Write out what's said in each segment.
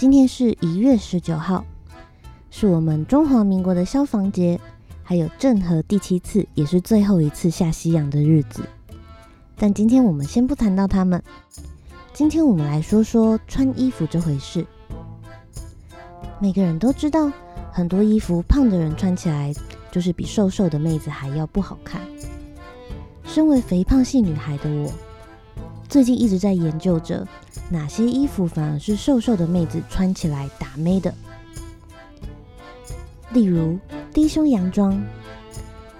今天是1月19号，是我们中华民国的消防节，还有郑和第7次也是最后一次下西洋的日子。但今天我们先不谈到他们，今天我们来说说穿衣服这回事。每个人都知道，很多衣服胖的人穿起来就是比瘦瘦的妹子还要不好看。身为肥胖系女孩的我，最近一直在研究着哪些衣服反而是瘦瘦的妹子穿起来打妹的。例如低胸洋装，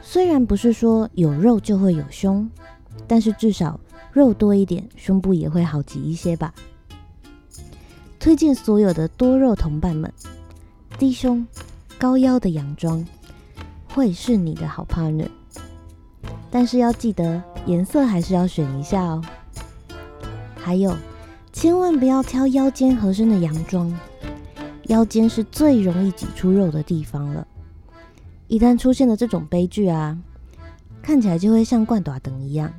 虽然不是说有肉就会有胸，但是至少肉多一点，胸部也会好挤一些吧。推荐所有的多肉同伴们，低胸高腰的洋装会是你的好 partner， 但是要记得颜色还是要选一下哦。还有，千万不要挑腰间合身的洋装，腰间是最容易挤出肉的地方了。一旦出现了这种悲剧啊，看起来就会像灌大肠一样，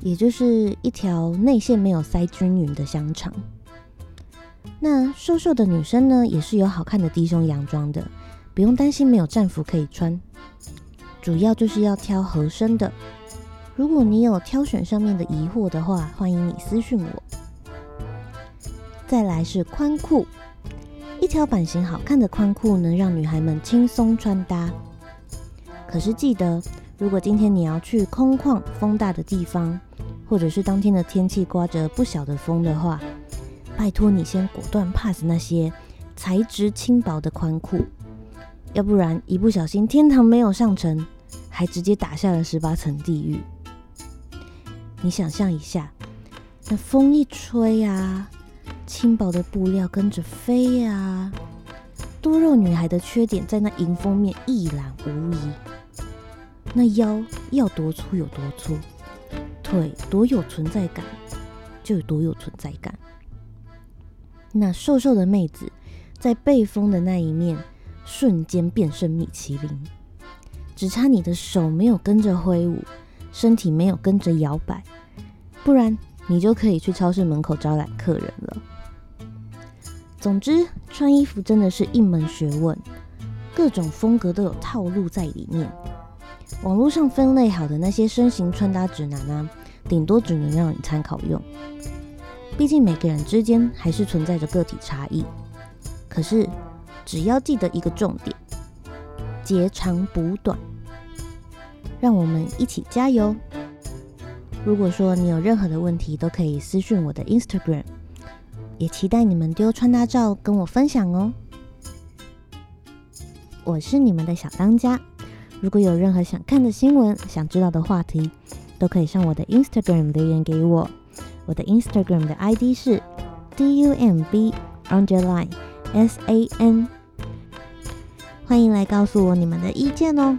也就是一条内馅没有塞均匀的香肠。那瘦瘦的女生呢，也是有好看的低胸洋装的，不用担心没有战服可以穿，主要就是要挑合身的。如果你有挑选上面的疑惑的话，欢迎你私讯我。再来是宽裤，一条版型好看的宽裤能让女孩们轻松穿搭。可是记得，如果今天你要去空旷风大的地方，或者是当天的天气刮着不小的风的话，拜托你先果断 pass 那些材质轻薄的宽裤，要不然一不小心天堂没有上成，还直接打下了18层地狱。你想象一下，那风一吹啊，轻薄的布料跟着飞啊，多肉女孩的缺点在那迎风面一览无遗。那腰要多粗有多粗，腿多有存在感就有多有存在感。那瘦瘦的妹子在被风的那一面瞬间变身米其林，只差你的手没有跟着挥舞，身体没有跟着摇摆，不然你就可以去超市门口招揽客人了。总之，穿衣服真的是一门学问，各种风格都有套路在里面。网络上分类好的那些身形穿搭指南啊，顶多只能让你参考用，毕竟每个人之间还是存在着个体差异。可是只要记得一个重点，截长补短，让我们一起加油。如果说你有任何的问题，都可以私讯我的 Instagram， 也期待你们丢穿搭照跟我分享哦。我是你们的小当家，如果有任何想看的新闻，想知道的话题，都可以上我的 Instagram 留言给我。我的 Instagram 的 ID 是 DUMBRONJELINSAN， 欢迎来告诉我你们的意见哦。